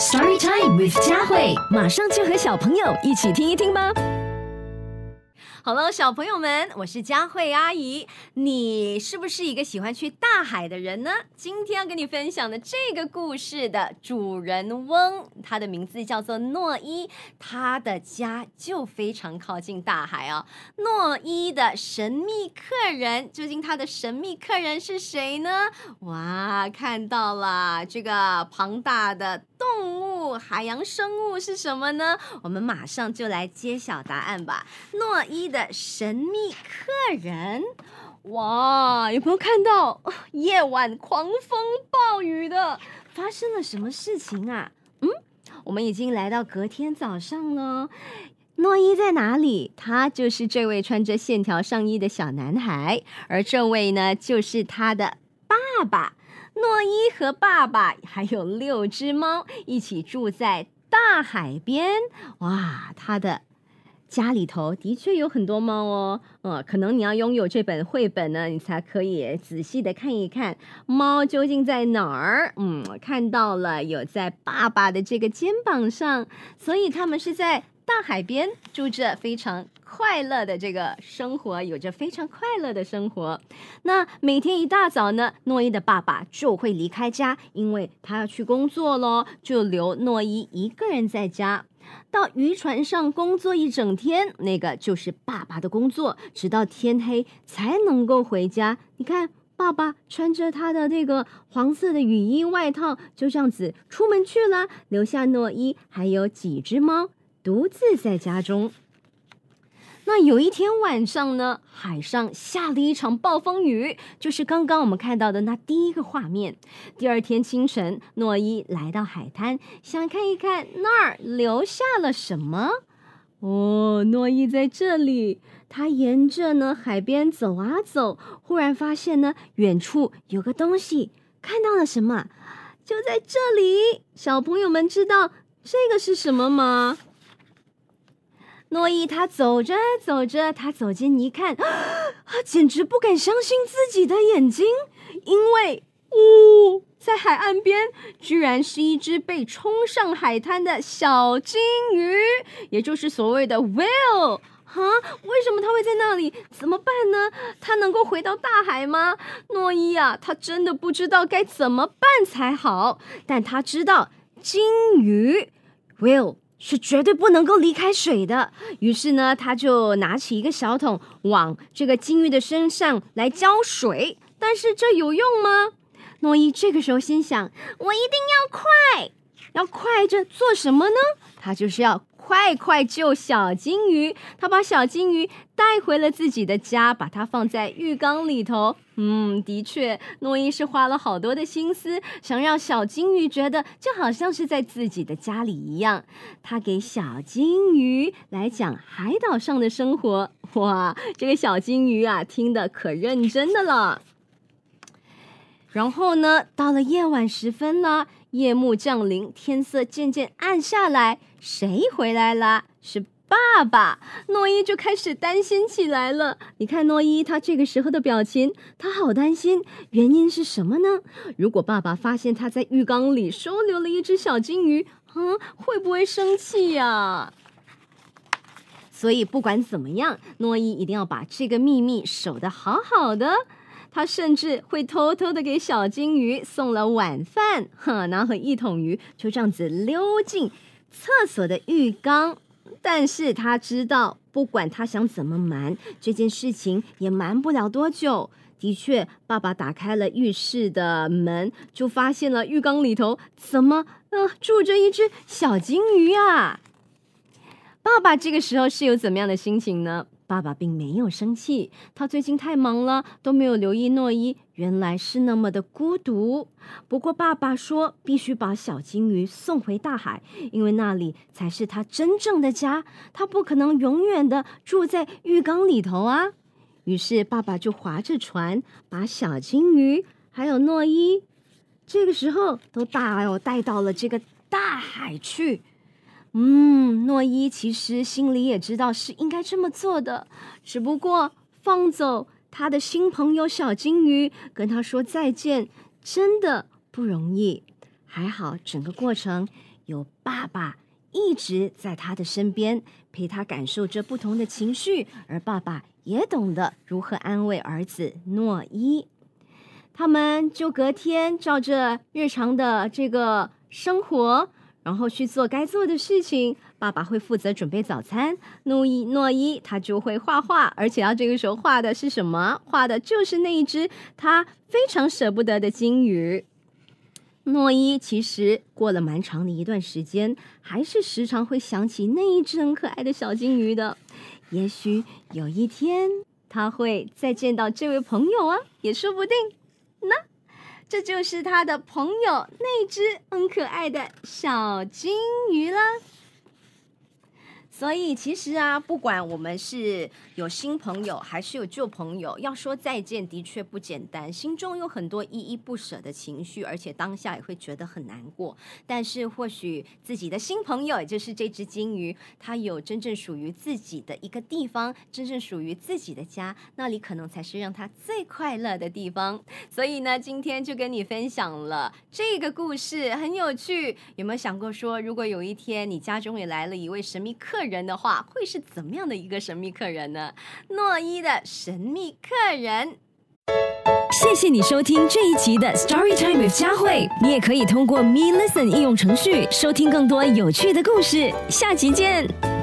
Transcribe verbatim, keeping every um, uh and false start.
Story Time with 佳慧，马上就和小朋友一起听一听吧。好了，小朋友们，我是佳慧阿姨。你是不是一个喜欢去大海的人呢？今天要跟你分享的这个故事的主人翁，他的名字叫做诺伊，他的家就非常靠近大海哦。诺伊的神秘客人，究竟他的神秘客人是谁呢？哇，看到了，这个庞大的动物，海洋生物是什么呢？我们马上就来揭晓答案吧。诺伊的神秘客人，哇，有没有看到夜晚狂风暴雨的发生了什么事情啊？嗯，我们已经来到隔天早上了。诺伊在哪里？他就是这位穿着线条上衣的小男孩，而这位呢，就是他的爸爸。诺伊和爸爸还有六只猫一起住在大海边。哇，他的家里头的确有很多猫哦，呃，可能你要拥有这本绘本呢，你才可以仔细的看一看猫究竟在哪儿。嗯，看到了，有在爸爸的这个肩膀上，所以他们是在大海边住着非常快乐的这个生活，有着非常快乐的生活。那每天一大早呢，诺伊的爸爸就会离开家，因为他要去工作咯，就留诺伊一个人在家。到渔船上工作一整天，那个就是爸爸的工作，直到天黑才能够回家。你看，爸爸穿着他的那个黄色的雨衣外套，就这样子出门去了，留下诺伊还有几只猫独自在家中。那有一天晚上呢，海上下了一场暴风雨，就是刚刚我们看到的那第一个画面。第二天清晨，诺伊来到海滩，想看一看那儿留下了什么。哦，诺伊在这里，他沿着呢海边走啊走，忽然发现呢远处有个东西，看到了什么？就在这里。小朋友们知道这个是什么吗？诺伊他走着走着，他走近一看，啊，简直不敢相信自己的眼睛，因为，呜、哦，在海岸边居然是一只被冲上海滩的小金鱼，也就是所谓的 whale。啊，为什么他会在那里？怎么办呢？他能够回到大海吗？诺伊啊，他真的不知道该怎么办才好，但他知道金鱼 whale。是绝对不能够离开水的。于是呢，他就拿起一个小桶往这个金鱼的身上来浇水，但是这有用吗？诺伊这个时候心想，我一定要快，要快着做什么呢？他就是要快快救小金鱼。他把小金鱼带回了自己的家，把它放在浴缸里头。嗯，的确，诺伊是花了好多的心思，想让小金鱼觉得就好像是在自己的家里一样。他给小金鱼来讲海岛上的生活。哇，这个小金鱼啊，听得可认真的了。然后呢，到了夜晚时分了，夜幕降临，天色渐渐暗下来。谁回来了？是爸爸。诺伊就开始担心起来了。你看诺伊他这个时候的表情，他好担心，原因是什么呢？如果爸爸发现他在浴缸里收留了一只小金鱼，嗯，会不会生气呀？所以不管怎么样，诺伊一定要把这个秘密守得好好的。他甚至会偷偷的给小金鱼送了晚饭，哈，拿了一桶鱼，就这样子溜进厕所的浴缸。但是他知道，不管他想怎么瞒，这件事情也瞒不了多久。的确，爸爸打开了浴室的门，就发现了浴缸里头怎么呃住着一只小金鱼啊。爸爸这个时候是有怎么样的心情呢？爸爸并没有生气，他最近太忙了，都没有留意诺伊原来是那么的孤独。不过爸爸说必须把小金鱼送回大海，因为那里才是他真正的家，他不可能永远的住在浴缸里头啊。于是爸爸就划着船，把小金鱼还有诺伊这个时候都带哦带到了这个大海去。嗯，诺伊其实心里也知道是应该这么做的，只不过放走他的新朋友小金鱼，跟他说再见，真的不容易。还好整个过程有爸爸一直在他的身边，陪他感受这不同的情绪，而爸爸也懂得如何安慰儿子诺伊。他们就隔天照着日常的这个生活，然后去做该做的事情。爸爸会负责准备早餐，诺伊诺伊他就会画画，而且他这个时候画的是什么？画的就是那一只他非常舍不得的金鱼。诺伊其实过了蛮长的一段时间，还是时常会想起那一只很可爱的小金鱼的。也许有一天他会再见到这位朋友啊，也说不定。那这就是他的朋友那只很可爱的小金鱼了。所以其实啊，不管我们是有新朋友还是有旧朋友，要说再见的确不简单，心中有很多依依不舍的情绪，而且当下也会觉得很难过。但是或许自己的新朋友，也就是这只金鱼，它有真正属于自己的一个地方，真正属于自己的家，那里可能才是让它最快乐的地方。所以呢，今天就跟你分享了这个故事，很有趣。有没有想过说，如果有一天你家中也来了一位神秘客人人的话，会是怎么样的一个神秘客人呢？诺伊的神秘客人。谢谢你收听这一期的 Storytime with 佳慧，你也可以通过 Me Listen 应用程序收听更多有趣的故事，下期见。